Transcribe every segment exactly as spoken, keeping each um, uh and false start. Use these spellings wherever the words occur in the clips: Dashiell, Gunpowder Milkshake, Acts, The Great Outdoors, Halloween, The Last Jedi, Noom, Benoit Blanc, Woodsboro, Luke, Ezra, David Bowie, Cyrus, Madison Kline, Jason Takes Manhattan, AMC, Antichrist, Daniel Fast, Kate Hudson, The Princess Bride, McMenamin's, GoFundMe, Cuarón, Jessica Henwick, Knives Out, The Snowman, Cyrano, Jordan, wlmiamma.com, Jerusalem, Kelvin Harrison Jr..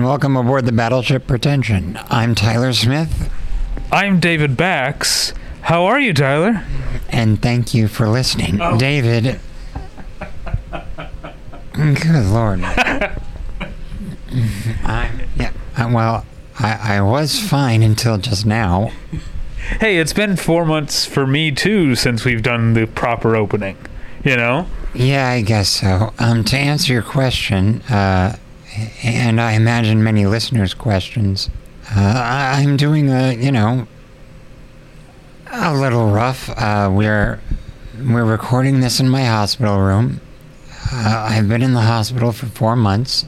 and welcome aboard the Battleship Pretension. I'm Tyler Smith. I'm David Bax. How are you, Tyler? And thank you for listening. Oh. David. Good Lord. I'm, yeah, well, I, I was fine until just now. Hey, it's been four months for me, too, since we've done the proper opening, you know? Yeah, I guess so. Um, to answer your question, uh, and I imagine many listeners' questions, uh, I'm doing a, you know, a little rough. Uh, we're, we're recording this in my hospital room. Uh, I've been in the hospital for four months.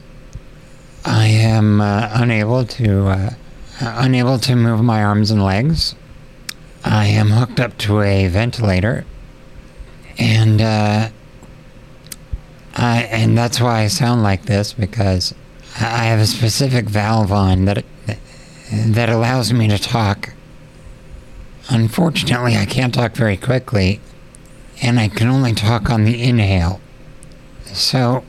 I am uh, unable to, uh, unable to move my arms and legs. I am hooked up to a ventilator, and uh, I, and that's why I sound like this, because I have a specific valve on that that allows me to talk. Unfortunately, I can't talk very quickly, and I can only talk on the inhale. So,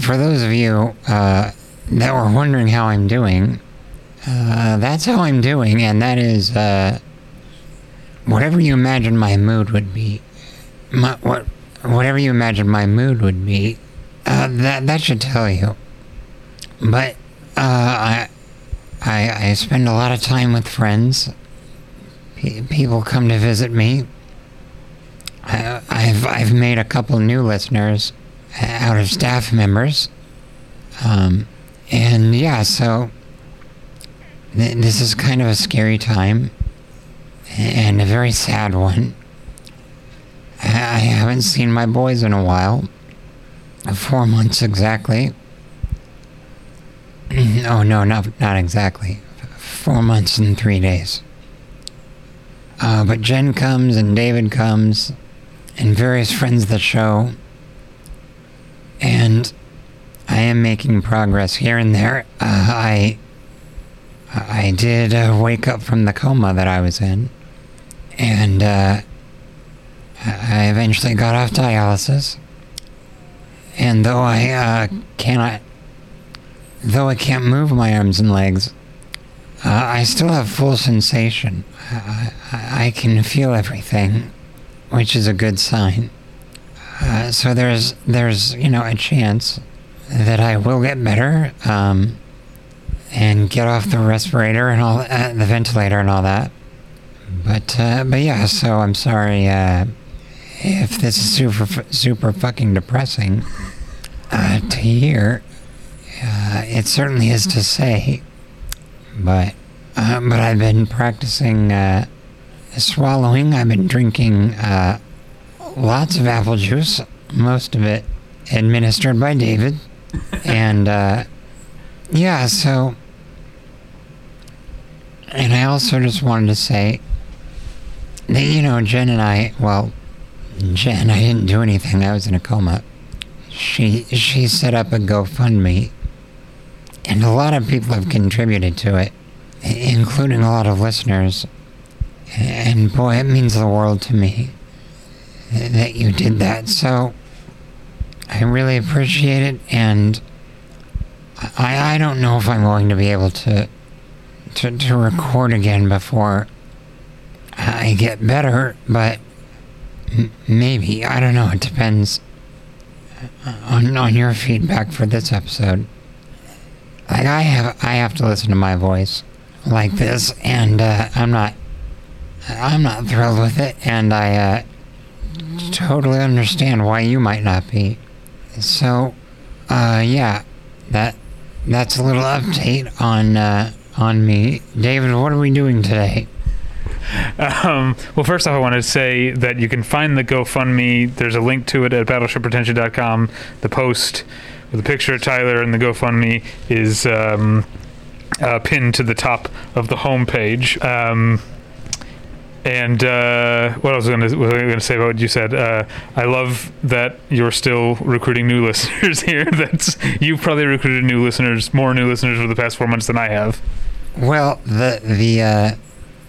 for those of you uh, that were wondering how I'm doing, uh, that's how I'm doing, and that is... Uh, Whatever you imagine my mood would be, my, what, whatever you imagine my mood would be, uh, that that should tell you. But uh, I, I I spend a lot of time with friends. P- people come to visit me. I, I've I've made a couple new listeners out of staff members, um, and yeah, so th- this is kind of a scary time. And a very sad one. I haven't seen my boys in a while. Four months exactly. Oh no, not not exactly. Four months and three days. Uh, but Jen comes and David comes, and various friends of the show. And I am making progress here and there. Uh, I I did uh, wake up from the coma that I was in. And uh, I eventually got off dialysis. And though I uh, cannot, though I can't move my arms and legs, uh, I still have full sensation. I, I, I can feel everything, which is a good sign. Uh, so there's, there's you know, a chance that I will get better um, and get off the respirator and all, uh, the ventilator and all that. But, uh, but yeah, so I'm sorry, uh, if this is super, super fucking depressing, uh, to hear, uh, it certainly is to say, but, uh, but I've been practicing, uh, swallowing. I've been drinking, uh, lots of apple juice, most of it administered by David, and, uh, yeah, so, and I also just wanted to say, you know, Jen and I, well, Jen, I didn't do anything. I was in a coma. She she set up a GoFundMe, and a lot of people have contributed to it, including a lot of listeners. And boy, it means the world to me that you did that. So I really appreciate it, and I, I don't know if I'm going to be able to, to, to record again before... I get better, but m- maybe, I don't know, it depends on on your feedback for this episode. Like, I have I have to listen to my voice like this, and uh, I'm not I'm not thrilled with it, and I uh, totally understand why you might not be. So, uh, yeah, that that's a little update on uh, on me. David, what are we doing today? Um, well, first off, I want to say that you can find the GoFundMe. There's a link to it at battleship pretension dot com. The post with a picture of Tyler and the GoFundMe is um, uh, pinned to the top of the homepage. Um, and uh, what else was I going to say about what you said? Uh, I love that you're still recruiting new listeners here. That's you've probably recruited new listeners, more new listeners over the past four months than I have. Well, the the. Uh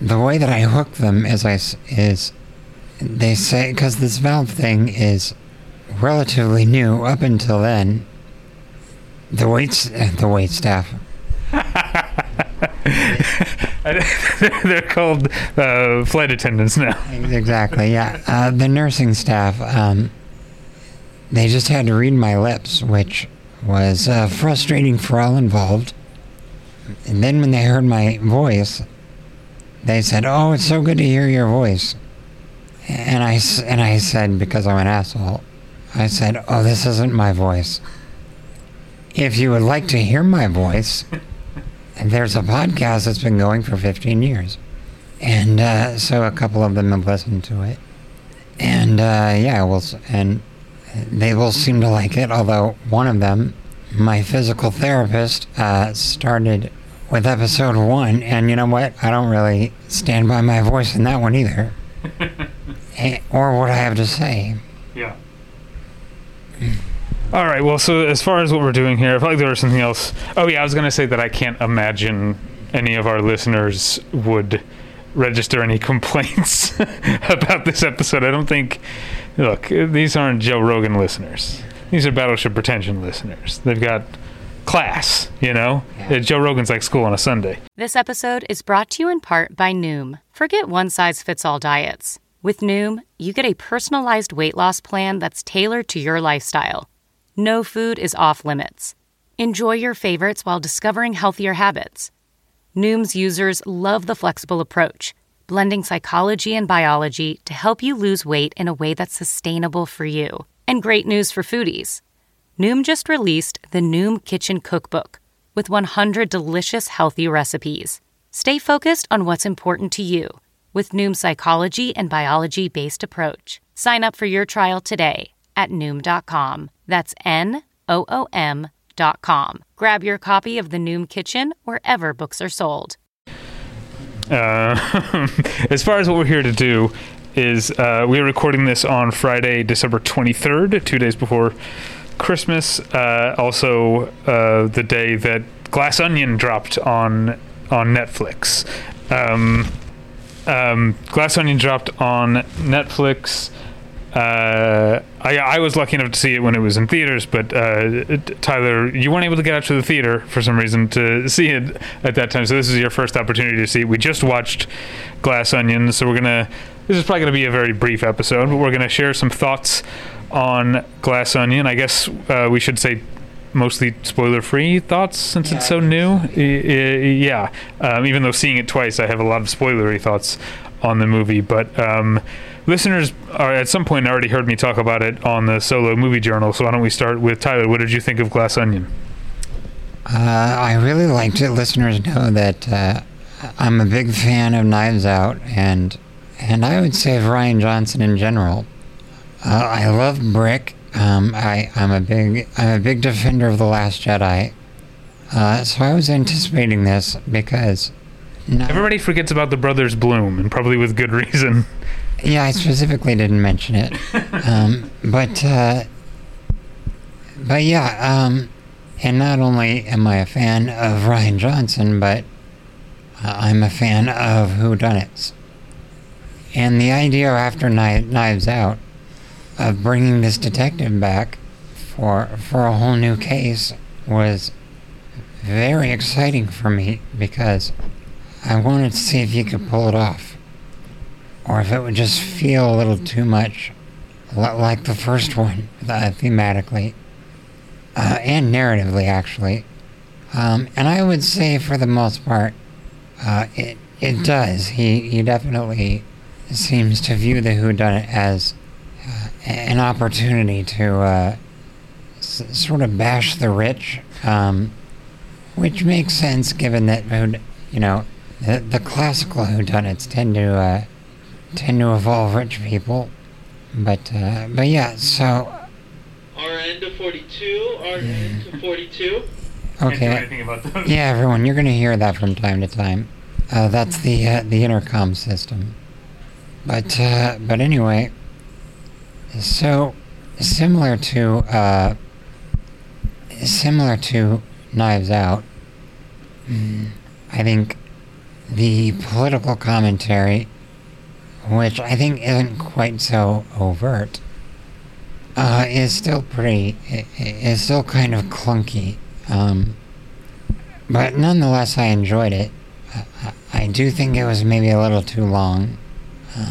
The way that I hook them is, I, is they say, because this valve thing is relatively new up until then, the wait, the wait staff, They're called uh, flight attendants now. Exactly, yeah. Uh, the nursing staff, um, they just had to read my lips, which was uh, frustrating for all involved. And then when they heard my voice, they said, "Oh, it's so good to hear your voice." And I, and I said, because I'm an asshole, I said, "Oh, this isn't my voice. If you would like to hear my voice, there's a podcast that's been going for fifteen years. And uh, so a couple of them have listened to it. And uh, yeah, we'll, and they will seem to like it, although one of them, my physical therapist, uh, started with episode one. And you know what? I don't really stand by my voice in that one either. Or what I have to say. Yeah. All right, well, so as far as what we're doing here, I feel like there was something else. Oh, yeah, I was going to say that I can't imagine any of our listeners would register any complaints about this episode. I don't think... Look, these aren't Joe Rogan listeners. These are Battleship Pretension listeners. They've got class, you know? Yeah. Joe Rogan's like school on a Sunday. This episode is brought to you in part by Noom. Forget one-size-fits-all diets. With Noom, you get a personalized weight loss plan that's tailored to your lifestyle. No food is off limits. Enjoy your favorites while discovering healthier habits. Noom's users love the flexible approach, blending psychology and biology to help you lose weight in a way that's sustainable for you. And great news for foodies. Noom just released the Noom Kitchen Cookbook with one hundred delicious healthy recipes. Stay focused on what's important to you with Noom's psychology and biology-based approach. Sign up for your trial today at Noom dot com. That's N O O M dot com. Grab your copy of The Noom Kitchen wherever books are sold. Uh, as far as what we're here to do is uh, we're recording this on Friday, December twenty-third, two days before Christmas. Uh, also, uh, the day that Glass Onion dropped on, on Netflix. Um, um, Glass Onion dropped on Netflix. Uh, I, I was lucky enough to see it when it was in theaters, but uh, Tyler, you weren't able to get out to the theater for some reason to see it at that time, so this is your first opportunity to see it. We just watched Glass Onion, so we're gonna, this is probably gonna be a very brief episode, but we're gonna share some thoughts on Glass Onion. I guess uh, we should say mostly spoiler-free thoughts since yeah, it's so new. So. Yeah, um, even though seeing it twice, I have a lot of spoilery thoughts on the movie, but um, listeners are at some point already heard me talk about it on the Solo Movie Journal, so why don't we start with Tyler. What did you think of Glass Onion? Uh, I really liked it. Listeners know that uh, I'm a big fan of Knives Out, and and I would say of Rian Johnson in general. Uh, I love Brick. Um, I, I'm, a big, I'm a big defender of The Last Jedi. Uh, so I was anticipating this because... No. Everybody forgets about The Brothers Bloom, and probably with good reason. Yeah, I specifically didn't mention it. Um, but, uh, but yeah, um, and not only am I a fan of Rian Johnson, but uh, I'm a fan of whodunits. And the idea after Knives Out of bringing this detective back for for a whole new case was very exciting for me, because I wanted to see if you could pull it off, or if it would just feel a little too much like the first one, uh, thematically, uh, and narratively, actually. Um, and I would say, for the most part, uh, it it does. He, he definitely seems to view the whodunit as uh, an opportunity to uh, s- sort of bash the rich, um, which makes sense given that, you know, The, the classical whodunits tend to uh, tend to involve rich people, but uh, but yeah. So R N to forty-two, R N to forty-two. Okay. About those. Yeah, everyone, you're gonna hear that from time to time. Uh, that's the uh, the intercom system. But uh, but anyway, so similar to uh, similar to Knives Out, I think. The political commentary, which I think isn't quite so overt, uh, is still pretty, is still kind of clunky. Um, But nonetheless, I enjoyed it. I, I do think it was maybe a little too long.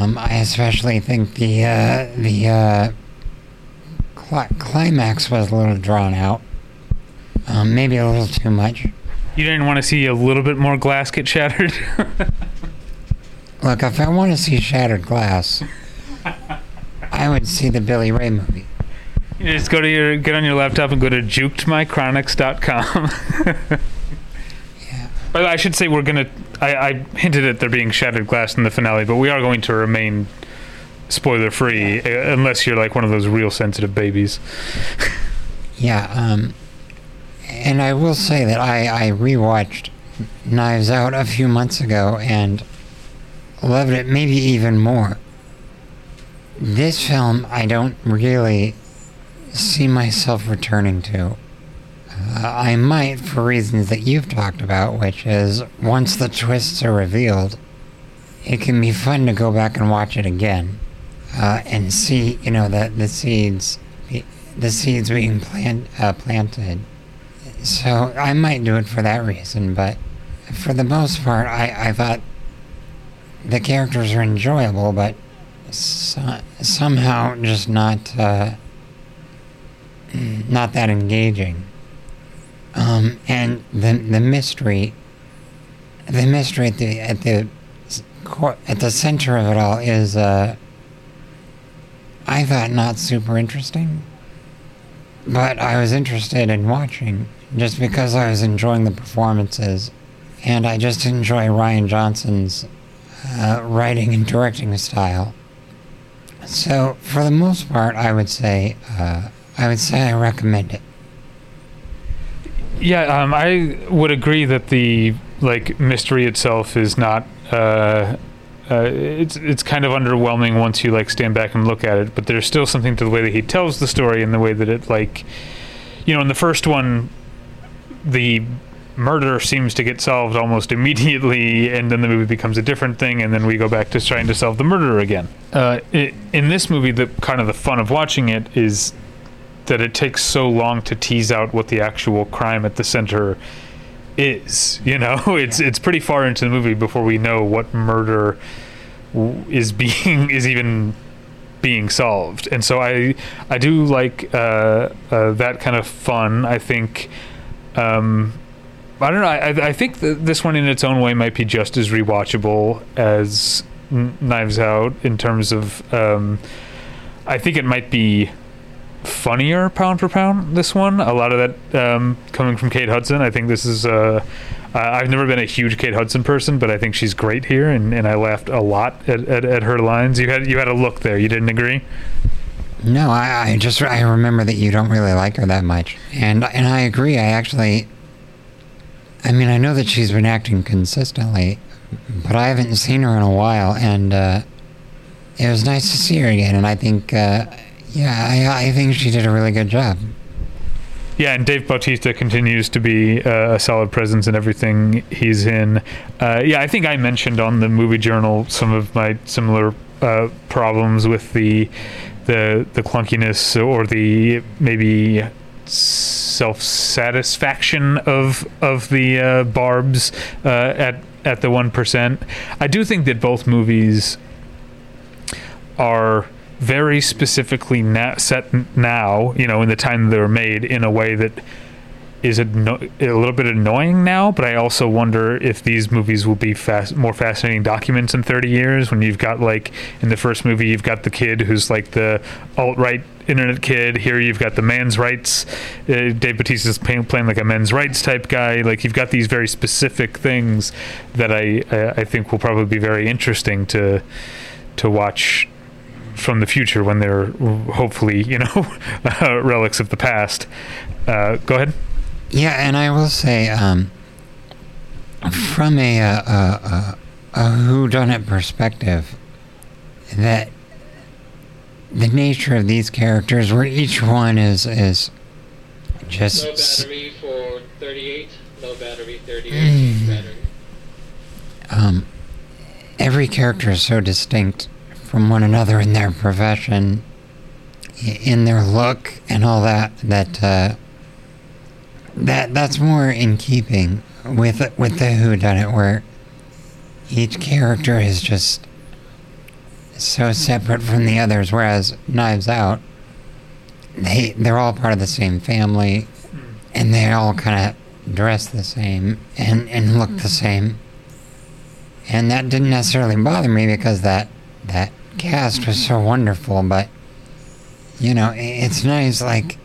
Um, I especially think the uh, the uh, cl- climax was a little drawn out. Um, maybe a little too much. You didn't want to see a little bit more glass get shattered? Look, if I want to see Shattered Glass, I would see the Billy Ray movie. You just go to your, get on your laptop and go to juked my chronics dot com. Yeah. But I should say we're going to, I hinted at there being Shattered Glass in the finale, but we are going to remain spoiler-free, yeah. Unless you're like one of those real sensitive babies. Yeah, um, and I will say that I, I rewatched Knives Out a few months ago, and loved it, maybe even more. This film, I don't really see myself returning to. Uh, I might, for reasons that you've talked about, which is once the twists are revealed, it can be fun to go back and watch it again uh, and see, you know, the the seeds, the seeds being plant, uh, planted. So I might do it for that reason, but for the most part, I, I thought. The characters are enjoyable, but so, somehow just not uh, not that engaging. Um, and the the mystery, the mystery at the at the core, at the center of it all is, uh, I thought, not super interesting. But I was interested in watching just because I was enjoying the performances, and I just enjoy Rian Johnson's. Uh, writing and directing style. So, for the most part, I would say uh, I would say I recommend it. Yeah, um, I would agree that the like mystery itself is not. Uh, uh, it's it's kind of underwhelming once you like stand back and look at it. But there's still something to the way that he tells the story and the way that it like, you know, in the first one, the. Murder seems to get solved almost immediately, and then the movie becomes a different thing, and then we go back to trying to solve the murderer again. Uh, it, in this movie, the kind of the fun of watching it is that it takes so long to tease out what the actual crime at the center is. You know, it's it's pretty far into the movie before we know what murder is being is even being solved. And so I I do like uh, uh, that kind of fun. I think. Um, I don't know. I, I think that this one in its own way might be just as rewatchable as Knives Out in terms of... Um, I think it might be funnier pound for pound, this one. A lot of that um, coming from Kate Hudson. I think this is... Uh, uh, I've never been a huge Kate Hudson person, but I think she's great here, and, and I laughed a lot at, at, at her lines. You had you had a look there. You didn't agree? No, I, I just... I remember that you don't really like her that much. And, and I agree. I actually... I mean, I know that she's been acting consistently, but I haven't seen her in a while, and uh, it was nice to see her again, and I think, uh, yeah, I, I think she did a really good job. Yeah, and Dave Bautista continues to be uh, a solid presence in everything he's in. Uh, yeah, I think I mentioned on the Movie Journal some of my similar uh, problems with the, the, the clunkiness or the maybe... self-satisfaction of of the uh, barbs uh, at at the one percent. I do think that both movies are very specifically na- set now, you know, in the time they were made, in a way that is anno- a little bit annoying now. But I also wonder if these movies will be fast, more fascinating documents in thirty years, when you've got, like, in the first movie, you've got the kid who's like the alt-right internet kid. Here you've got the man's rights. Uh, Dave Bautista's playing, playing like a men's rights type guy. Like, you've got these very specific things that I I, I think will probably be very interesting to to watch from the future, when they're hopefully, you know, uh, relics of the past. Uh, go ahead. Yeah, and I will say, um, from a, a, a, a whodunit perspective, that the nature of these characters, where each one is is just... No battery for thirty-eight. No battery, thirty-eight. Mm, battery. Um, every character is so distinct from one another in their profession, in their look, and all that, that... Uh, That that's more in keeping with with the whodunit, where each character is just so separate from the others, whereas Knives Out, they they're all part of the same family, and they all kind of dress the same and and look the same, and that didn't necessarily bother me because that that cast was so wonderful. But you know, it's nice, like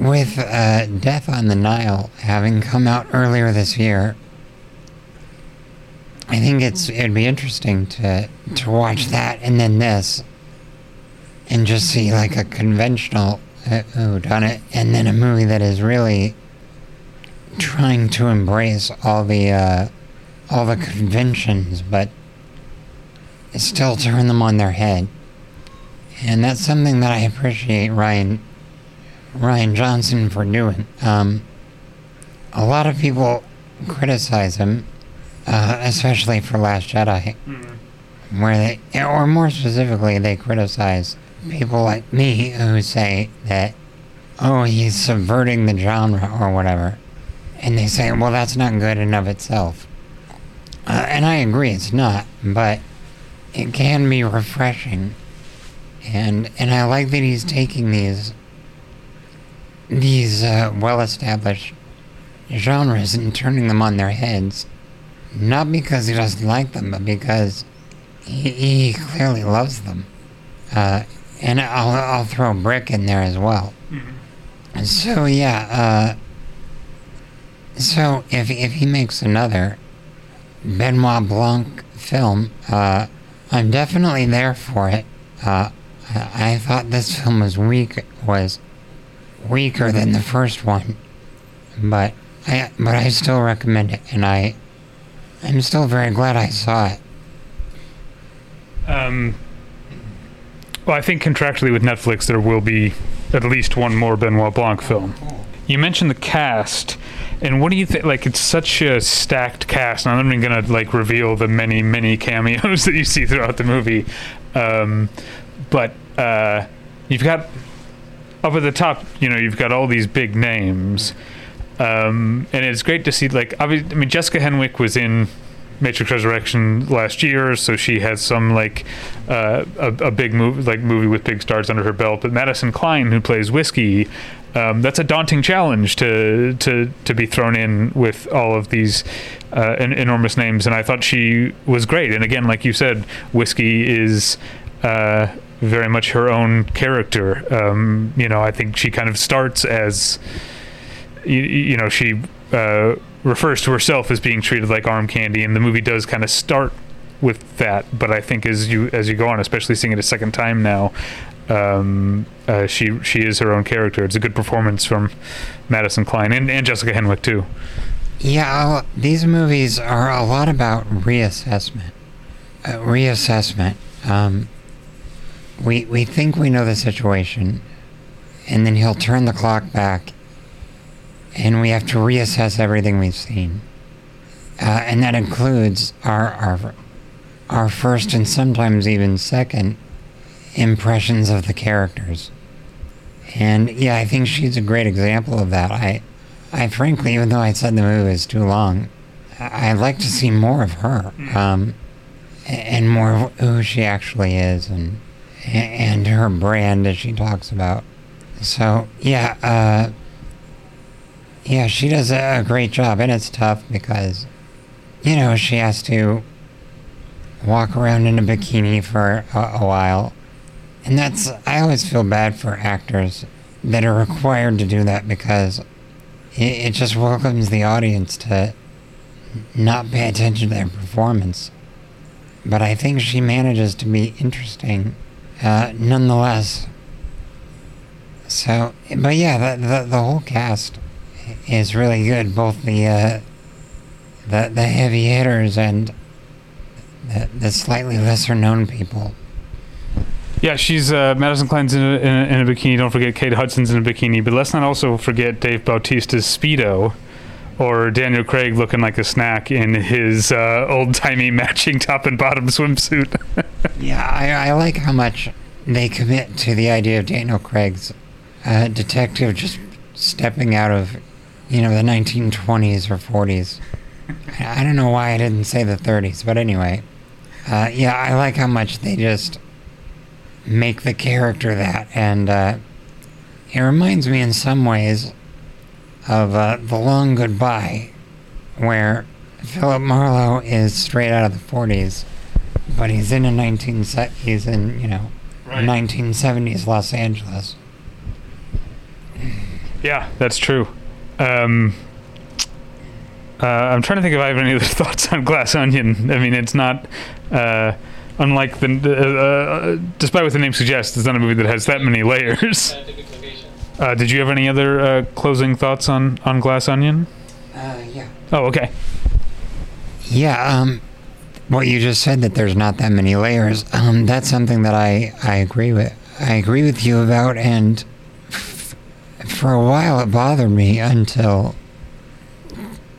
with uh, Death on the Nile having come out earlier this year, I think it's it'd be interesting to to watch that and then this, and just see like a conventional uh, whodunit, and then a movie that is really trying to embrace all the uh, all the conventions, but still turn them on their head. And that's something that I appreciate Rian Rian Johnson for doing. Um, a lot of people criticize him, uh, especially for Last Jedi, mm-hmm. where they, or more specifically, they criticize people like me who say that, oh, he's subverting the genre or whatever, and they say, well, that's not good in of itself. Uh, and I agree, it's not, but it can be refreshing. And and I like that he's taking these these uh, well-established genres and turning them on their heads, not because he doesn't like them, but because he, he clearly loves them. Uh, and I'll I'll throw Brick in there as well. Mm-hmm. So yeah. Uh, so if if he makes another Benoit Blanc film, uh, I'm definitely there for it. Uh, I thought this film was weak, was weaker than the first one, but I but I still recommend it, and I I'm still very glad I saw it. Um. Well, I think contractually with Netflix there will be at least one more Benoit Blanc film. You mentioned the cast, and what do you think? Like, it's such a stacked cast, and I'm not even gonna like reveal the many many cameos that you see throughout the movie. Um, but uh, you've got up at the top, you know, you've got all these big names, um, and it's great to see. Like, I mean, Jessica Henwick was in Matrix Resurrection last year, so she has some like uh, a, a big movie, like movie with big stars under her belt. But Madison Kline, who plays Whiskey, um, that's a daunting challenge to to to be thrown in with all of these uh, en- enormous names. And I thought she was great. And again, like you said, Whiskey is uh, very much her own character. Um, you know, I think she kind of starts as you, you know she. Uh, refers to herself as being treated like arm candy, and the movie does kind of start with that. But I think as you as you go on, especially seeing it a second time now, um, uh, she she is her own character. It's a good performance from Madison Kline and, and Jessica Henwick too. Yeah, these movies are a lot about reassessment. Uh, reassessment. Um, we we think we know the situation, and then he'll turn the clock back, and we have to reassess everything we've seen. Uh, and that includes our, our our first and sometimes even second impressions of the characters. And yeah, I think she's a great example of that. I, I frankly, even though I said the movie was too long, I, I'd like to see more of her, um, and more of who she actually is, and and her brand as she talks about. So yeah, uh, Yeah, she does a great job, and it's tough because, you know, she has to walk around in a bikini for a, a while. And that's, I always feel bad for actors that are required to do that, because it, it just welcomes the audience to not pay attention to their performance. But I think she manages to be interesting uh, nonetheless. So, but yeah, the the, the whole cast is really good, both the uh, the the heavy hitters and the, the slightly lesser known people. Yeah, she's uh, Madison Kline's in a, in, a, in a bikini. Don't forget Kate Hudson's in a bikini, but let's not also forget Dave Bautista's Speedo, or Daniel Craig looking like a snack in his uh, old timey matching top and bottom swimsuit. Yeah, I, I like how much they commit to the idea of Daniel Craig's uh, detective just stepping out of you know, the nineteen twenties or forties. I don't know why I didn't say the thirties, but anyway. Uh, yeah, I like how much they just make the character that, and uh, it reminds me in some ways of uh, The Long Goodbye, where Philip Marlowe is straight out of the forties, but he's in a nineteen se- he's in you know right. nineteen seventies Los Angeles. Yeah, that's true. Um, uh, I'm trying to think if I have any other thoughts on Glass Onion. I mean, it's not. Uh, Unlike the, uh, uh, despite what the name suggests, it's not a movie that has that many layers. Uh, did you have any other uh, closing thoughts on, on Glass Onion? Uh, yeah. Oh, okay. Yeah, um, what you just said, that there's not that many layers, um, that's something that I, I agree with. I agree with you about, and f- for a while it bothered me until,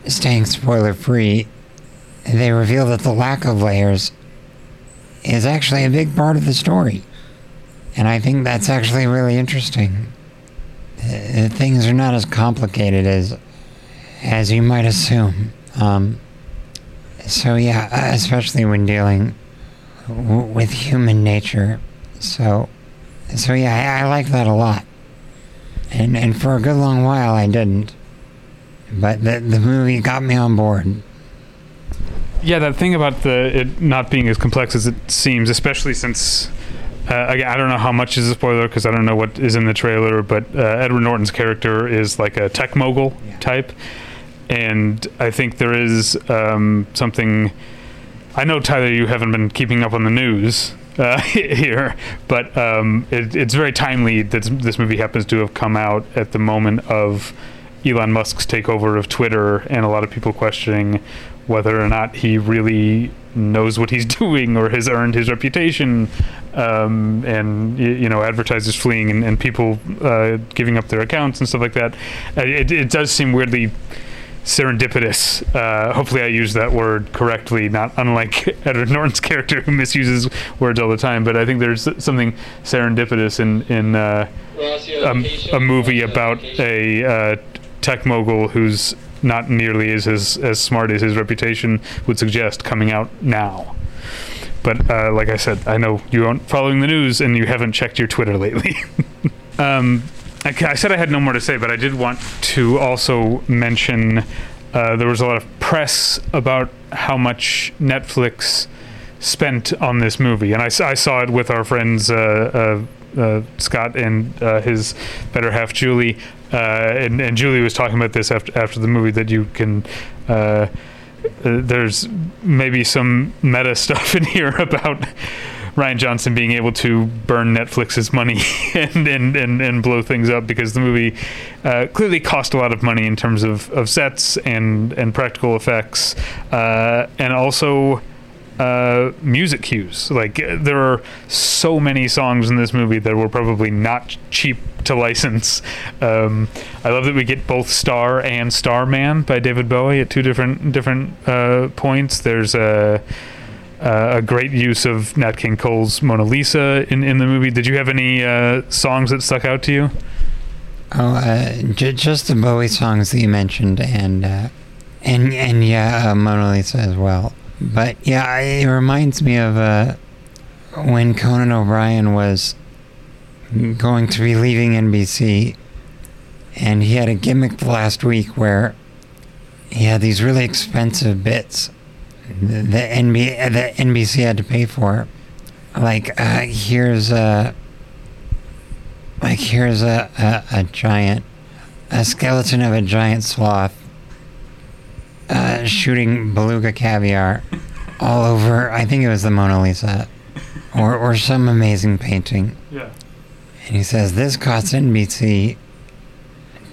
staying spoiler-free, they reveal that the lack of layers is actually a big part of the story. And I think that's actually really interesting. Uh, things are not as complicated as as you might assume. Um, so yeah, especially when dealing w- with human nature. So so yeah, I, I like that a lot. And and for a good long while I didn't. But the the movie got me on board. Yeah, that thing about the it not being as complex as it seems, especially since uh, again, I don't know how much is a spoiler because I don't know what is in the trailer, but uh, Edward Norton's character is like a tech mogul yeah. type, and I think there is um, something. I know, Tyler, you haven't been keeping up on the news uh, here, but um, it, it's very timely that this movie happens to have come out at the moment of Elon Musk's takeover of Twitter, and a lot of people questioning whether or not he really knows what he's doing or has earned his reputation, um, and, you know, advertisers fleeing and, and people uh, giving up their accounts and stuff like that. It, it does seem weirdly serendipitous. Uh, hopefully I used that word correctly, not unlike Edward Norton's character who misuses words all the time, but I think there's something serendipitous in, in uh, a, a movie about a uh, tech mogul who's not nearly as, as as smart as his reputation would suggest coming out now. But uh, like I said, I know you aren't following the news and you haven't checked your Twitter lately. um, I, I said I had no more to say, but I did want to also mention uh, there was a lot of press about how much Netflix spent on this movie. And I, I saw it with our friends uh, uh, uh, Scott and uh, his better half, Julie. Uh, and, and Julie was talking about this after after the movie, that you can uh, uh, there's maybe some meta stuff in here about Rian Johnson being able to burn Netflix's money and, and, and, and blow things up, because the movie uh, clearly cost a lot of money in terms of, of sets and, and practical effects uh, and also uh, music cues. Like, there are so many songs in this movie that were probably not cheap to license. um I love that we get both Star and Starman by David Bowie at two different different uh points. There's a a great use of Nat King Cole's Mona Lisa in in the movie. Did you have any uh songs that stuck out to you? Oh, uh j- just the Bowie songs that you mentioned, and uh and and yeah uh, Mona Lisa as well. But yeah, it reminds me of uh when Conan O'Brien was going to be leaving N B C, and he had a gimmick the last week where he had these really expensive bits that N B C had to pay for. Like, uh, here's a like here's a, a, a giant, a skeleton of a giant sloth uh, shooting beluga caviar all over. I think it was the Mona Lisa, or or some amazing painting. Yeah. And he says, this costs N B C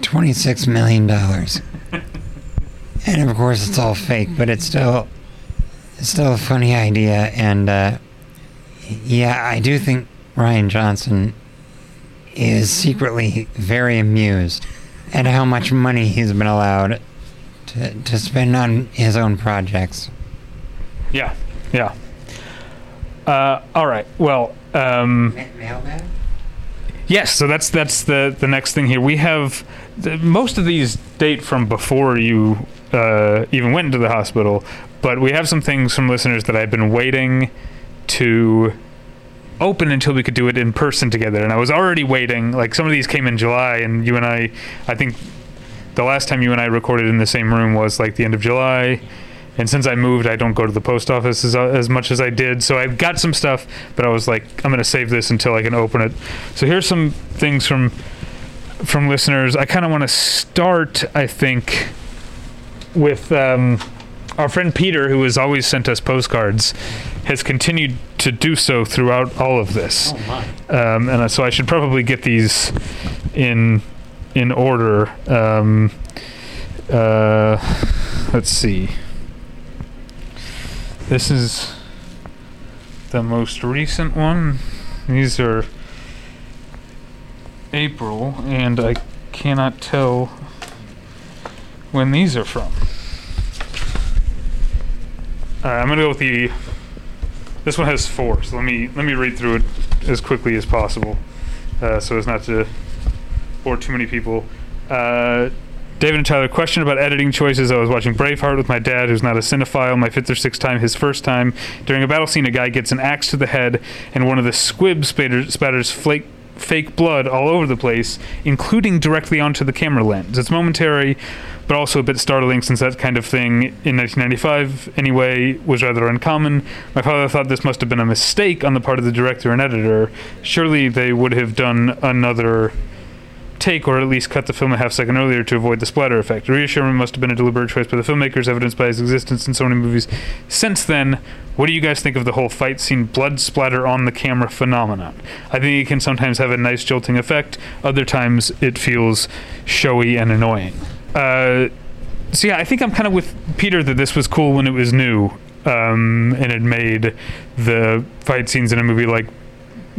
twenty-six million dollars. And of course it's all fake, but it's still it's still a funny idea. And uh, yeah, I do think Rian Johnson is secretly very amused at how much money he's been allowed to, to spend on his own projects. Yeah, yeah. Uh, all right, well... Um, Mailbag? Yes, so that's that's the, the next thing here. We have... The, most of these date from before you uh, even went into the hospital, but we have some things from listeners that I've been waiting to open until we could do it in person together. And I was already waiting. Like, some of these came in July, and you and I... I think the last time you and I recorded in the same room was, like, the end of July. And since I moved, I don't go to the post office as, as much as I did. So I've got some stuff, but I was like, I'm going to save this until I can open it. So here's some things from from listeners. I kind of want to start, I think, with um, our friend Peter, who has always sent us postcards, has continued to do so throughout all of this. Oh, my. Um, and so I should probably get these in, in order. Um, uh, let's see. This is the most recent one. These are April, and I cannot tell when these are from. All right, I'm gonna go with the. This one has four, so let me let me read through it as quickly as possible, uh, so as not to bore too many people. Uh, David and Tyler, question about editing choices. I was watching Braveheart with my dad, who's not a cinephile, my fifth or sixth time, his first time. During a battle scene, a guy gets an axe to the head, and one of the squibs spatter- spatters flake, fake blood all over the place, including directly onto the camera lens. It's momentary, but also a bit startling, since that kind of thing, in nineteen ninety-five anyway, was rather uncommon. My father thought this must have been a mistake on the part of the director and editor. Surely they would have done another... take, or at least cut the film a half second earlier to avoid the splatter effect. Reassurance must have been a deliberate choice by the filmmakers, evidenced by his existence in so many movies since then. What do you guys think of the whole fight scene blood splatter on the camera phenomenon? I think it can sometimes have a nice jolting effect. Other times it feels showy and annoying. Uh, so yeah, I think I'm kind of with Peter that this was cool when it was new, um, and it made the fight scenes in a movie like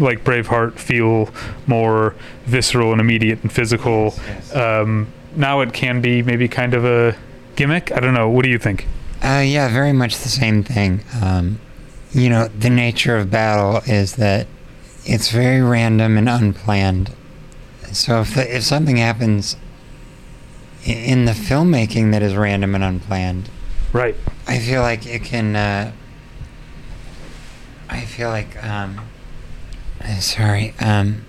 like Braveheart feel more visceral and immediate and physical. Yes, yes. Um, now it can be maybe kind of a gimmick. I don't know. What do you think? Uh, yeah, very much the same thing. Um, you know, the nature of battle is that it's very random and unplanned. So if, the, if something happens in the filmmaking that is random and unplanned, right? I feel like it can... Uh, I feel like... Um, Sorry. Um,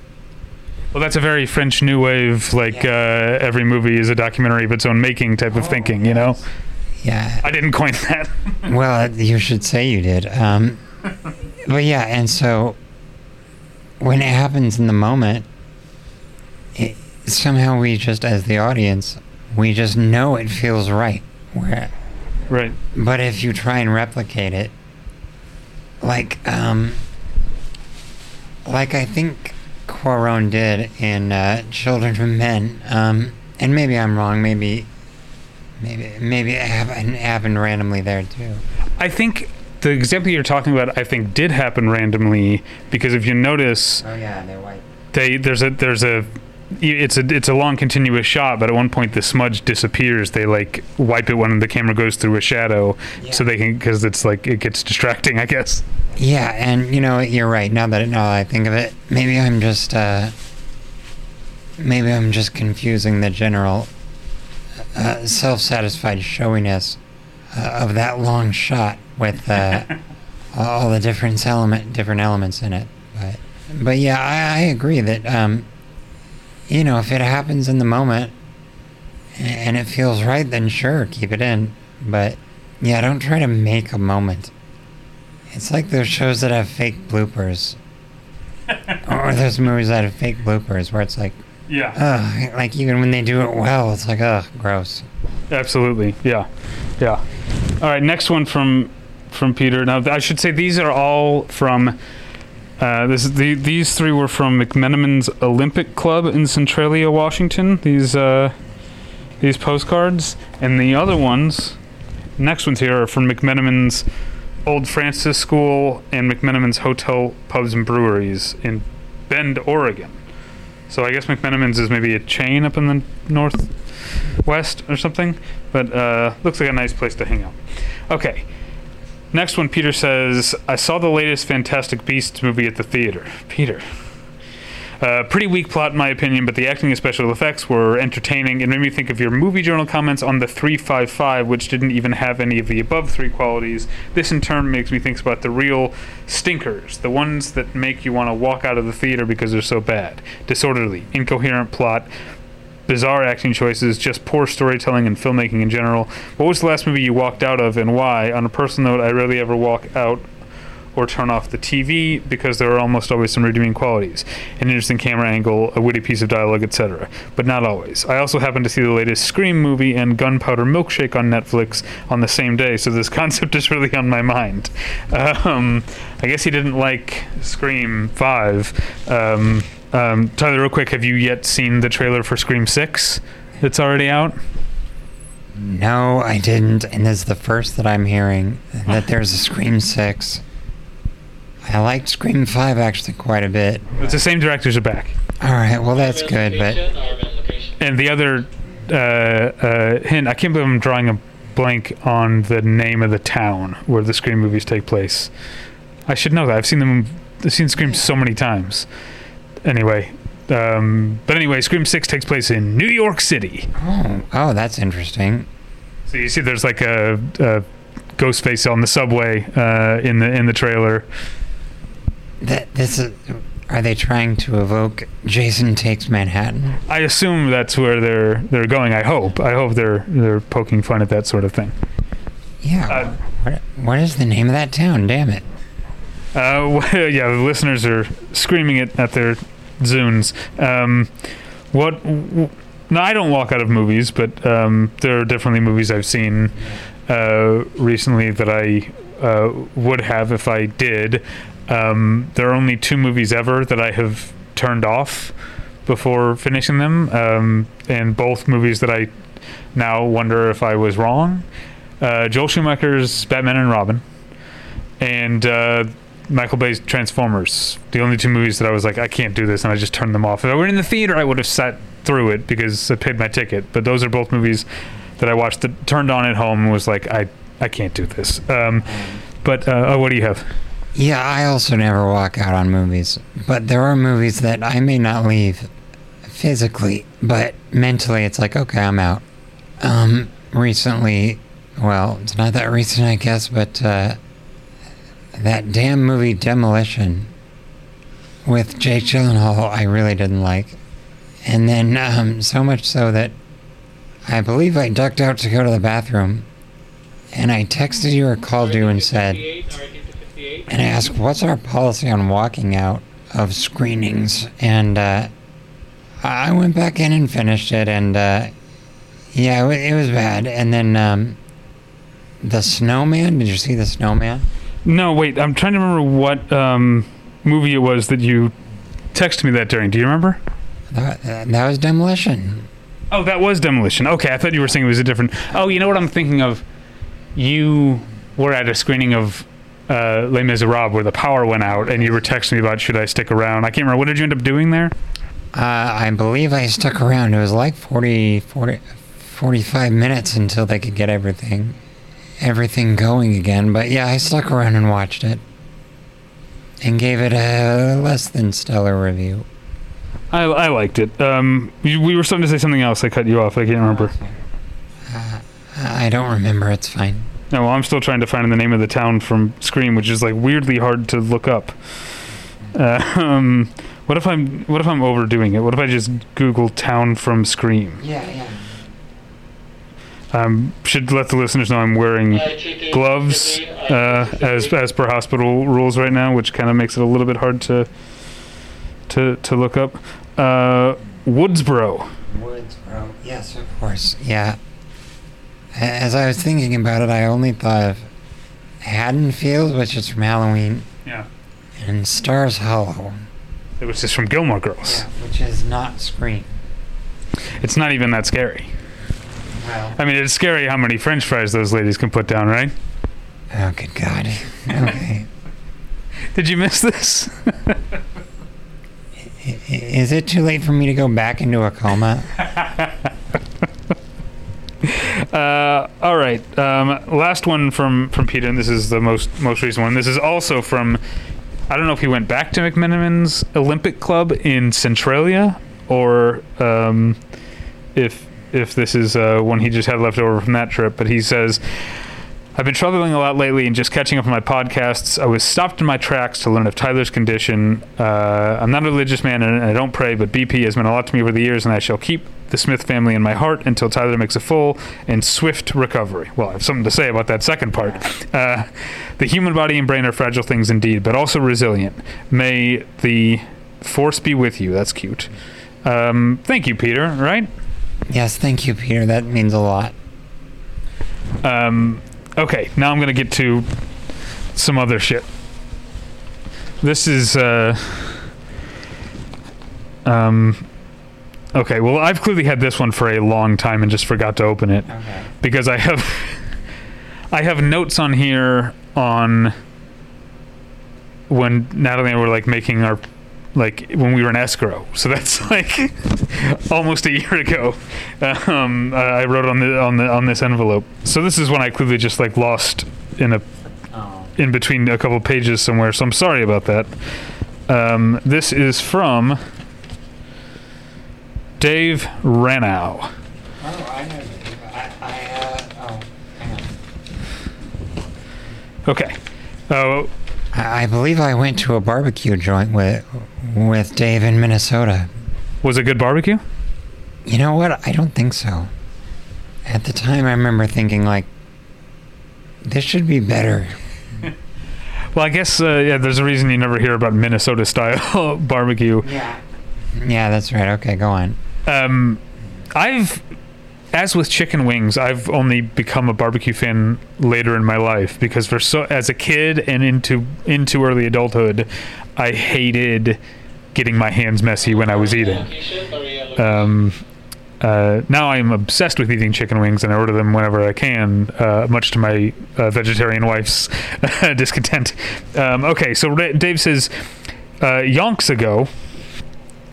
well, that's a very French New Wave, like yeah. uh, every movie is a documentary of its own making type of oh, thinking, yes. You know? Yeah. I didn't coin that. Well, you should say you did. Um, but yeah, and so when it happens in the moment, it, somehow we just, as the audience, we just know it feels right. Where, right. But if you try and replicate it, like... Um, Like I think Cuarón did in uh, Children of Men, um, and maybe I'm wrong. Maybe, maybe, maybe it happened, happened randomly there too. I think the example you're talking about, I think, did happen randomly, because if you notice, oh yeah, they're white. They there's a there's a it's a it's a long continuous shot, but at one point the smudge disappears. They like wipe it when the camera goes through a shadow, yeah. So they can, because it's like it gets distracting, I guess. Yeah, and you know, you're right. Now that now that I think of it, maybe I'm just uh, maybe I'm just confusing the general uh, self-satisfied showiness uh, of that long shot with uh, all the different element different elements in it. But but yeah, I, I agree that um, you know, if it happens in the moment and it feels right, then sure, keep it in. But yeah, don't try to make a moment. It's like those shows that have fake bloopers, or those movies that have fake bloopers, where it's like, yeah, ugh, like even when they do it well, it's like, ugh, gross. Absolutely, yeah, yeah. All right, next one from from Peter. Now I should say these are all from. Uh, this the, these three were from McMenamin's Olympic Club in Centralia, Washington. These uh, these postcards, and the other ones, next ones here are from McMenamin's Old Francis School and McMenamin's Hotel, Pubs, and Breweries in Bend, Oregon. So I guess McMenamin's is maybe a chain up in the northwest or something, but uh, looks like a nice place to hang out. Okay, next one, Peter says, I saw the latest Fantastic Beasts movie at the theater. Peter. Uh, pretty weak plot, in my opinion, but the acting and special effects were entertaining. It made me think of your movie journal comments on the three five five, which didn't even have any of the above three qualities. This, in turn, makes me think about the real stinkers, the ones that make you want to walk out of the theater because they're so bad. Disorderly, incoherent plot, bizarre acting choices, just poor storytelling and filmmaking in general. What was the last movie you walked out of, and why? On a personal note, I rarely ever walk out or turn off the T V because there are almost always some redeeming qualities, an interesting camera angle, a witty piece of dialogue, et cetera, but not always. I also happened to see the latest Scream movie and Gunpowder Milkshake on Netflix on the same day, so this concept is really on my mind. Um, I guess he didn't like Scream five. Um, um, Tyler, real quick, have you yet seen the trailer for Scream six that's already out? No, I didn't, and this is the first that I'm hearing that there's a Scream six. I liked Scream five actually quite a bit. It's the same directors are back. All right, well that's good, but and the other uh, uh, hint, I can't believe I'm drawing a blank on the name of the town where the Scream movies take place. I should know that. I've seen them. I've seen Scream so many times. Anyway, um, but anyway, Scream six takes place in New York City. Oh, oh, that's interesting. So you see, there's like a, a Ghostface on the subway uh, in the in the trailer. That this is, are they trying to evoke Jason Takes Manhattan? I assume that's where they're they're going. I hope. I hope they're they're poking fun at that sort of thing. Yeah. Uh, what, what is the name of that town? Damn it. Uh, well, yeah, the listeners are screaming it at their Zunes. Um, what? W- no, I don't walk out of movies, but um, there are definitely movies I've seen uh, recently that I uh, would have if I did. Um, there are only two movies ever that I have turned off before finishing them, um, and both movies that I now wonder if I was wrong. Uh, Joel Schumacher's Batman and Robin, and uh, Michael Bay's Transformers. The only two movies that I was like, I can't do this, and I just turned them off. If I were in the theater, I would have sat through it because I paid my ticket, but those are both movies that I watched that turned on at home and was like, I, I can't do this. Um, but uh, oh, what do you have? Yeah, I also never walk out on movies, but there are movies that I may not leave physically, but mentally it's like, okay, I'm out. Um, recently, well, it's not that recent, I guess, but uh, that damn movie Demolition with Jake Gyllenhaal I really didn't like. And then um, so much so that I believe I ducked out to go to the bathroom, and I texted you or called you and said... And I asked, what's our policy on walking out of screenings? And uh, I went back in and finished it, and uh, yeah, it was bad. And then um, The Snowman, did you see The Snowman? No, wait, I'm trying to remember what um, movie it was that you texted me that during. Do you remember? That, that was Demolition. Oh, that was Demolition. Okay, I thought you were saying it was a different... Oh, you know what I'm thinking of? You were at a screening of... Uh, Les Miserables, where the power went out, and you were texting me about should I stick around. I can't remember. What did you end up doing there? Uh, I believe I stuck around. It was like forty, forty, forty-five minutes until they could get everything, everything going again. But yeah, I stuck around and watched it, and gave it a less than stellar review. I, I liked it. Um, we were starting to say something else. I cut you off. I can't remember. Uh, I don't remember. It's fine. No, well, I'm still trying to find the name of the town from Scream, which is like weirdly hard to look up. Uh, um, what if I'm what if I'm overdoing it? What if I just Google town from Scream? Yeah, yeah. Um, should let the listeners know I'm wearing gloves uh, as as per hospital rules right now, which kind of makes it a little bit hard to to to look up. Uh, Woodsboro. Woodsboro, yes, of course, yeah. As I was thinking about it, I only thought of Haddonfield, which is from Halloween. Yeah. And Stars Hollow. Which is from Gilmore Girls. Yeah, which is not Scream. It's not even that scary. Well. I mean, it's scary how many French fries those ladies can put down, right? Oh, good God. Okay. Did you miss this? Is it too late for me to go back into a coma? Uh, all right. Um, last one from, from Peter, and this is the most most recent one. This is also from I don't know if he went back to McMenamin's Olympic Club in Centralia, or um, if if this is uh, one he just had left over from that trip. But he says, I've been traveling a lot lately and just catching up on my podcasts. I was stopped in my tracks to learn of Tyler's condition. Uh, I'm not a religious man and I don't pray, but B P has meant a lot to me over the years, and I shall keep the Smith family in my heart until Tyler makes a full and swift recovery. Well, I have something to say about that second part. Uh, the human body and brain are fragile things indeed, but also resilient. May the force be with you. That's cute. Um, thank you, Peter, right? Yes, thank you, Peter. That means a lot. Um, okay, now I'm going to get to some other shit. This is... Uh, um... Okay, well, I've clearly had this one for a long time and just forgot to open it. Okay. Because I have I have notes on here on when Natalie and I were, like, making our... Like, when we were in escrow. So that's, like, almost a year ago. Um, I wrote on the on the on this envelope. So this is one I clearly just, like, lost in a... Oh. In between a couple pages somewhere, so I'm sorry about that. Um, this is from... Dave Ranow. Oh, I know. I, I, uh, oh, hang on. Okay. Uh, I believe I went to a barbecue joint with with Dave in Minnesota. Was it good barbecue? You know what? I don't think so. At the time, I remember thinking, like, this should be better. Well, I guess, uh, yeah, there's a reason you never hear about Minnesota-style barbecue. Yeah. Yeah, that's right. Okay, go on. Um, I've, as with chicken wings, I've only become a barbecue fan later in my life, because for so as a kid and into into early adulthood, I hated getting my hands messy when I was eating. Um, uh, now I'm obsessed with eating chicken wings, and I order them whenever I can, uh, much to my uh, vegetarian wife's discontent. Um, okay, so Dave says, uh, yonks ago,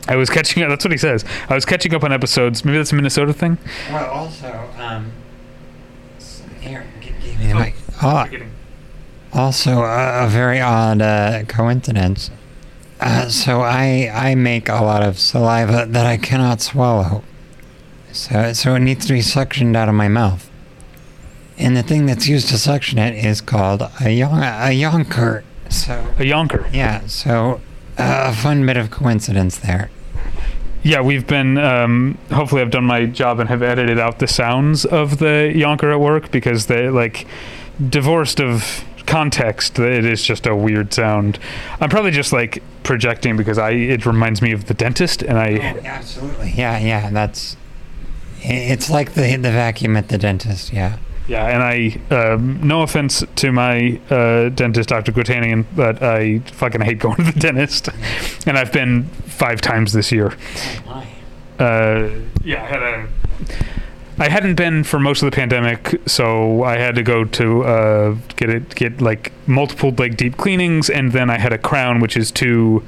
I was catching up. That's what he says. I was catching up on episodes. Maybe that's a Minnesota thing. Well, also, um, here, give, give me the mic. Oh, also, uh, a very odd uh, coincidence. Uh, so I I make a lot of saliva that I cannot swallow. So so it needs to be suctioned out of my mouth. And the thing that's used to suction it is called a yon- a yonker. So a yonker. Yeah. So. Uh, a fun bit of coincidence there. Yeah, we've been, um, hopefully I've done my job and have edited out the sounds of the yonker at work, because they, like, divorced of context, it is just a weird sound. I'm probably just, like, projecting, because I it reminds me of the dentist, and I... Oh, absolutely. Yeah, yeah, that's... It's like the the vacuum at the dentist, yeah. Yeah, and I, um, no offense to my uh, dentist, Doctor Quitanian, but I fucking hate going to the dentist. And I've been five times this year. Oh my. Uh, yeah, I had a, I hadn't been for most of the pandemic, so I had to go to uh, get it, get like multiple like deep cleanings, and then I had a crown, which is two.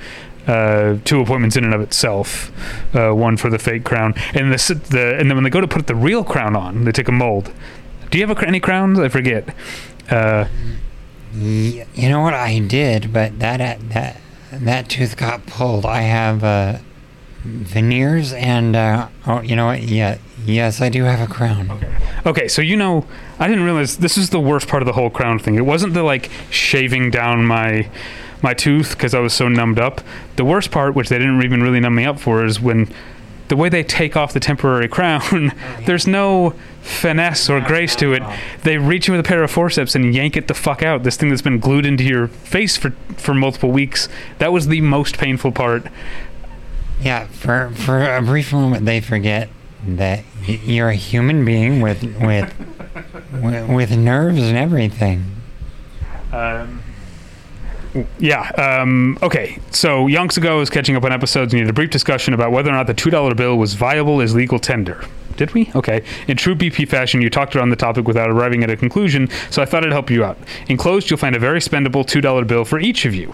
Uh, two appointments in and of itself, uh, one for the fake crown, and the the and then when they go to put the real crown on, they take a mold. Do you have a, any crowns? I forget. Uh, you know what, I did, but that that that tooth got pulled. I have uh, veneers, and uh, oh, you know what? Yeah, yes, I do have a crown. Okay. Okay, so you know, I didn't realize this is the worst part of the whole crown thing. It wasn't the like shaving down my. my tooth, because I was so numbed up. The worst part, which they didn't even really numb me up for, is when the way they take off the temporary crown, there's no finesse or grace to it. They reach in with a pair of forceps and yank it the fuck out. This thing that's been glued into your face for, for multiple weeks. That was the most painful part. Yeah, for for a brief moment, they forget that you're a human being with with with, with nerves and everything. Um... Yeah, um, okay. So, Yonks Ago is catching up on episodes and needed a brief discussion about whether or not the two dollar bill was viable as legal tender. Did we? Okay. In true B P fashion, you talked around the topic without arriving at a conclusion, so I thought I'd help you out. Enclosed, you'll find a very spendable two dollar bill for each of you.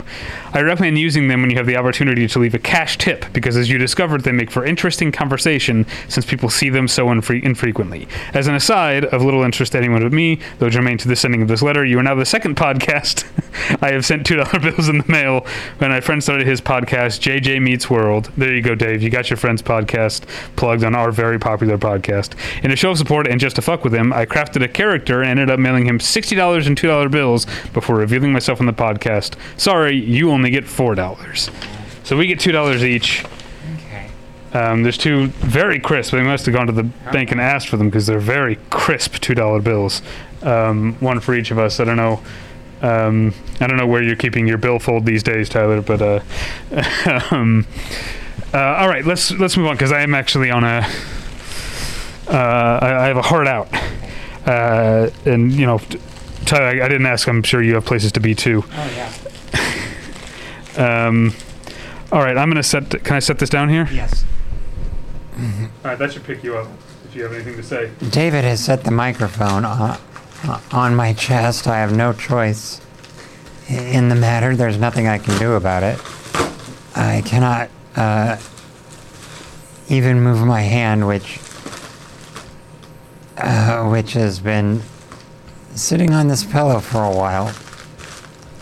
I recommend using them when you have the opportunity to leave a cash tip, because as you discovered, they make for interesting conversation since people see them so infre- infrequently. As an aside, of little interest to anyone but me, though germane to the sending of this letter, you are now the second podcast I have sent two dollar bills in the mail when my friend started his podcast, J J Meets World. There you go, Dave. You got your friend's podcast plugged on our very popular podcast. In a show of support and just to fuck with him, I crafted a character and ended up mailing him sixty dollars in two dollar bills before revealing myself on the podcast. Sorry, you only get four dollars. So we get two dollars each. Okay. Um, there's two very crisp. They must have gone to the okay. bank and asked for them because they're very crisp two dollar bills. Um, one for each of us. I don't know. Um, I don't know where you're keeping your billfold these days, Tyler, but uh, um, uh, all right, let's let's move on because I am actually on a uh, I, I have a heart out, uh, and you know, Tyler, I, I didn't ask. I'm sure you have places to be too. Oh yeah. um, all right, I'm gonna set. Can I set this down here? Yes. Mm-hmm. All right, that should pick you up if you have anything to say. David has set the microphone on. Uh, on my chest. I have no choice in the matter. There's nothing I can do about it. I cannot uh, even move my hand, which uh, which has been sitting on this pillow for a while.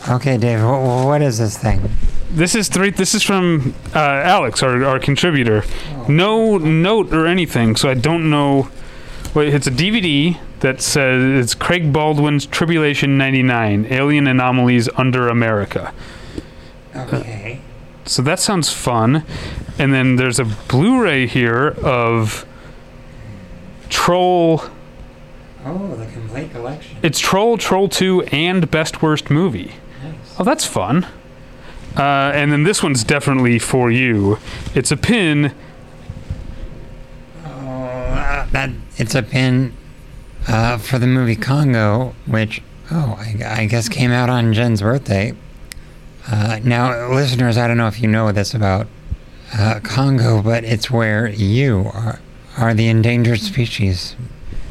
Okay, Dave, wh- what is this thing? This is three. This is from uh, Alex, our, our contributor. Oh. No note or anything, so I don't know. Wait, it's a D V D that says it's Craig Baldwin's Tribulation ninety-nine, Alien Anomalies Under America. Okay. Uh, so that sounds fun. And then there's a Blu-ray here of Troll. Oh, the complete collection. It's Troll, Troll two, and Best Worst Movie. Nice. Oh, that's fun. Uh, and then this one's definitely for you. It's a pin. That it's a pin uh, for the movie Congo, which oh, I, I guess came out on Jen's birthday. Uh, now, listeners, I don't know if you know this about uh, Congo, but it's where you are are the endangered species.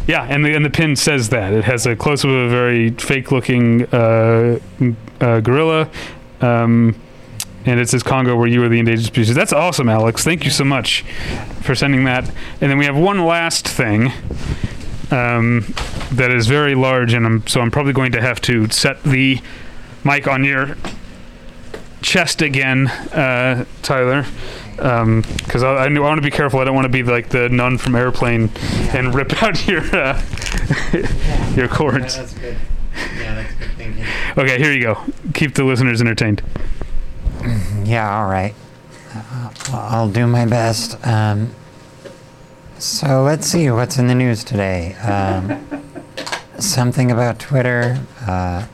Yeah, and the and the pin says that it has a close-up of a very fake-looking uh, uh, gorilla. Um, And it says Congo, where you are the endangered species. That's awesome, Alex. Thank you so much for sending that. And then we have one last thing um, that is very large, and I'm, so I'm probably going to have to set the mic on your chest again, uh, Tyler, because um, I, I, I want to be careful. I don't want to be like the nun from Airplane and rip out your uh, your cords. Yeah, that's good. Yeah, that's good thinking. Okay, here you go. Keep the listeners entertained. Yeah, all right. I'll, I'll do my best. Um, so let's see what's in the news today. Um, something about Twitter. Uh,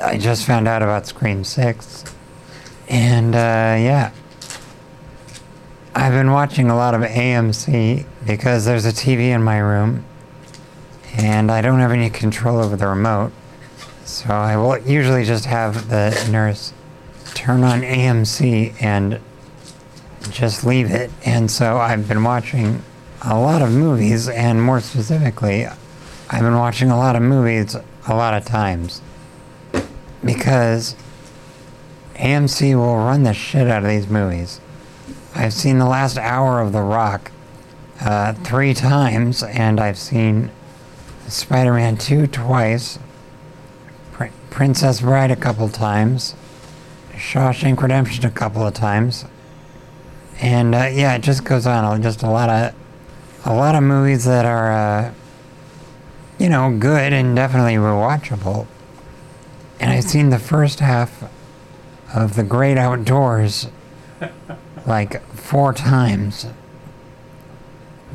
I just found out about Scream six. And, uh, yeah. I've been watching a lot of A M C because there's a T V in my room. And I don't have any control over the remote. So I will usually just have the nurse turn on A M C and just leave it. And so I've been watching a lot of movies, and more specifically, I've been watching a lot of movies a lot of times because A M C will run the shit out of these movies. I've seen the last hour of The Rock uh, three times, and I've seen Spider-Man two twice, Pr- Princess Bride a couple times, Shawshank Redemption a couple of times, and uh, yeah, it just goes on. Just a lot of, a lot of movies that are, uh, you know, good and definitely rewatchable. And I've seen the first half of The Great Outdoors like four times,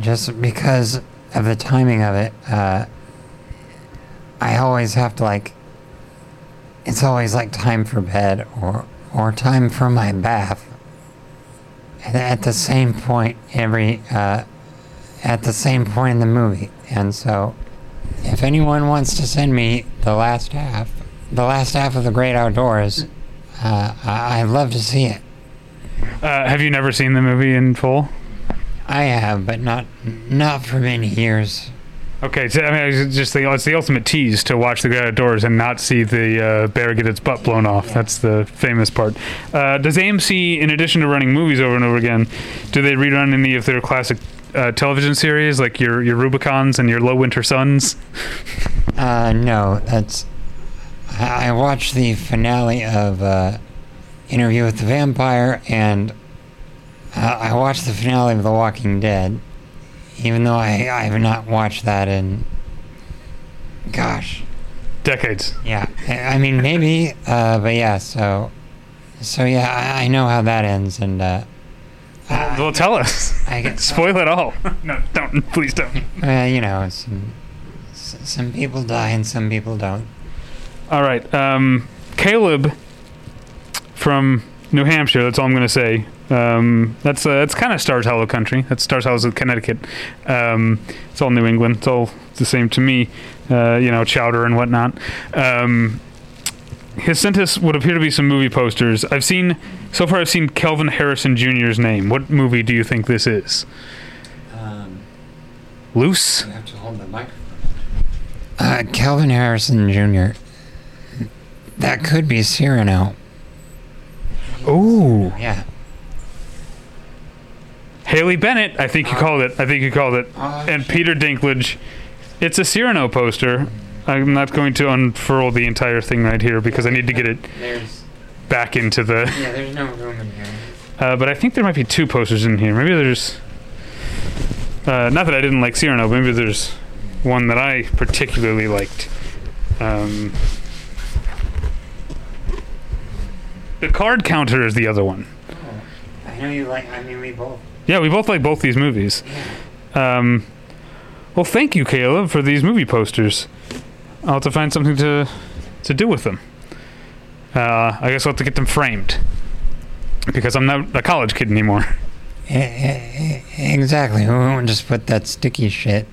just because of the timing of it. Uh, I always have to like. It's always like time for bed or or time for my bath. And at the same point every uh, at the same point in the movie. And so, if anyone wants to send me the last half, the last half of The Great Outdoors, uh, I, I'd love to see it. Uh, have you never seen the movie in full? I have, but not not for many years. Okay, so I mean, it's just the it's the ultimate tease to watch The Great Outdoors and not see the uh, bear get its butt blown off. Yeah. That's the famous part. Uh, does A M C, in addition to running movies over and over again, do they rerun any of their classic uh, television series, like your your Rubicons and your Low Winter Suns? Uh, no, that's. I watched the finale of uh, Interview with the Vampire, and uh, I watched the finale of The Walking Dead. Even though I, I have not watched that in, gosh. Decades. Yeah. I mean, maybe, uh, but yeah, so, so yeah, I, I know how that ends, and, uh. Well, I, well tell us. I guess, Spoil uh, it all. No, don't. Please don't. Uh, you know, some, some people die and some people don't. All right. Um, Caleb from New Hampshire, that's all I'm going to say. Um, that's uh, that's kind of Stars Hollow country. That's Stars Hollow's of Connecticut. Um, it's all New England. It's all the same to me. Uh, you know, chowder and whatnot. Um, his sentence would appear to be some movie posters. I've seen so far. I've seen Kelvin Harrison Junior's name. What movie do you think this is? Um, Loose. You have to hold the microphone. Uh, Kelvin Harrison Junior That could be Cyrano. Oh. Yeah. Haley Bennett, I think you called it. I think you called it. And Peter Dinklage. It's a Cyrano poster. I'm not going to unfurl the entire thing right here because I need to get it there's, back into the... Yeah, there's no room in here. Uh, but I think there might be two posters in here. Maybe there's... Uh, not that I didn't like Cyrano, but maybe there's one that I particularly liked. Um, the Card Counter is the other one. Oh, I know you like... I mean, we both... Yeah, we both like both these movies. Um, well, thank you, Caleb, for these movie posters. I'll have to find something to to do with them. Uh, I guess I'll have to get them framed. Because I'm not a college kid anymore. Exactly. We won't just put that sticky shit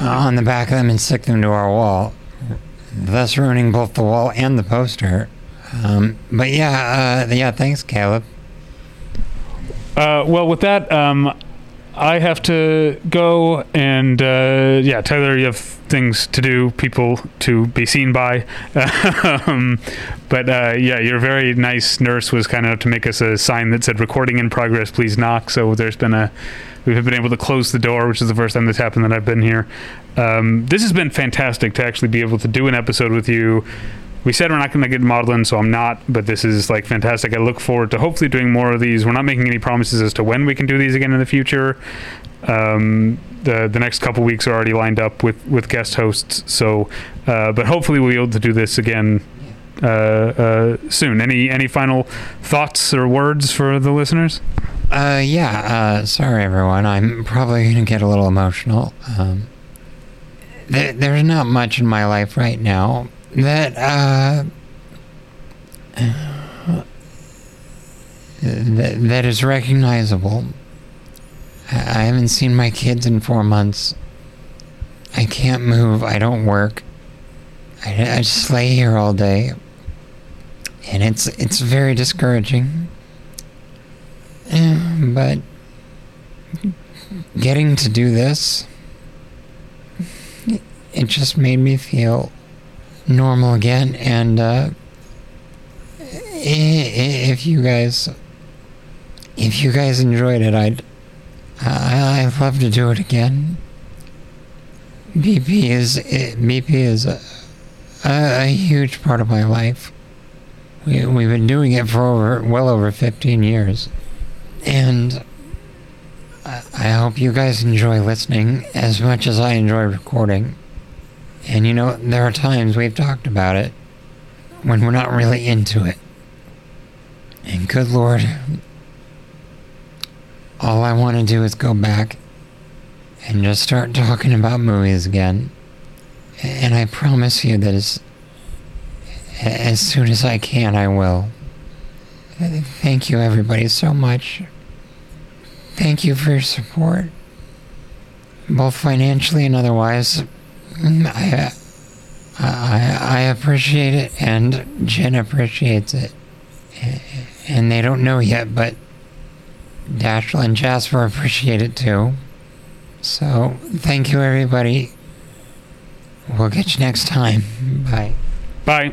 on the back of them and stick them to our wall, thus ruining both the wall and the poster. Um, but yeah, uh, yeah, thanks, Caleb. Uh, well, with that, um, I have to go, and uh, yeah, Tyler, you have things to do, people to be seen by. um, but uh, yeah, your very nice nurse was kind enough to make us a sign that said "Recording in progress, please knock." So there's been a we've been able to close the door, which is the first time that's happened that I've been here. Um, this has been fantastic to actually be able to do an episode with you. We said we're not going to get modeling, so I'm not, but this is, like, fantastic. I look forward to hopefully doing more of these. We're not making any promises as to when we can do these again in the future. Um, the the next couple weeks are already lined up with, with guest hosts, so, uh, but hopefully we'll be able to do this again uh, uh, soon. Any any final thoughts or words for the listeners? Uh, yeah, uh, sorry, everyone. I'm probably going to get a little emotional. Um, th- there's not much in my life right now that uh, uh that, that is recognizable. I, I haven't seen my kids in four months. I can't move. I don't work. I, I just lay here all day, and it's it's very discouraging. Uh, but getting to do this, it, it just made me feel normal again, and uh, if you guys, if you guys enjoyed it, I'd, I'd love to do it again. B P is B P is a, a huge part of my life. We we've been doing it for over well over fifteen years, and I hope you guys enjoy listening as much as I enjoy recording. And, you know, there are times we've talked about it when we're not really into it. And good Lord, all I want to do is go back and just start talking about movies again. And I promise you that as, as soon as I can, I will. Thank you, everybody, so much. Thank you for your support, both financially and otherwise. I, I I appreciate it, and Jen appreciates it, and they don't know yet, but Dashiell and Jasper appreciate it too. So thank you, everybody. We'll get you next time. Bye. Bye.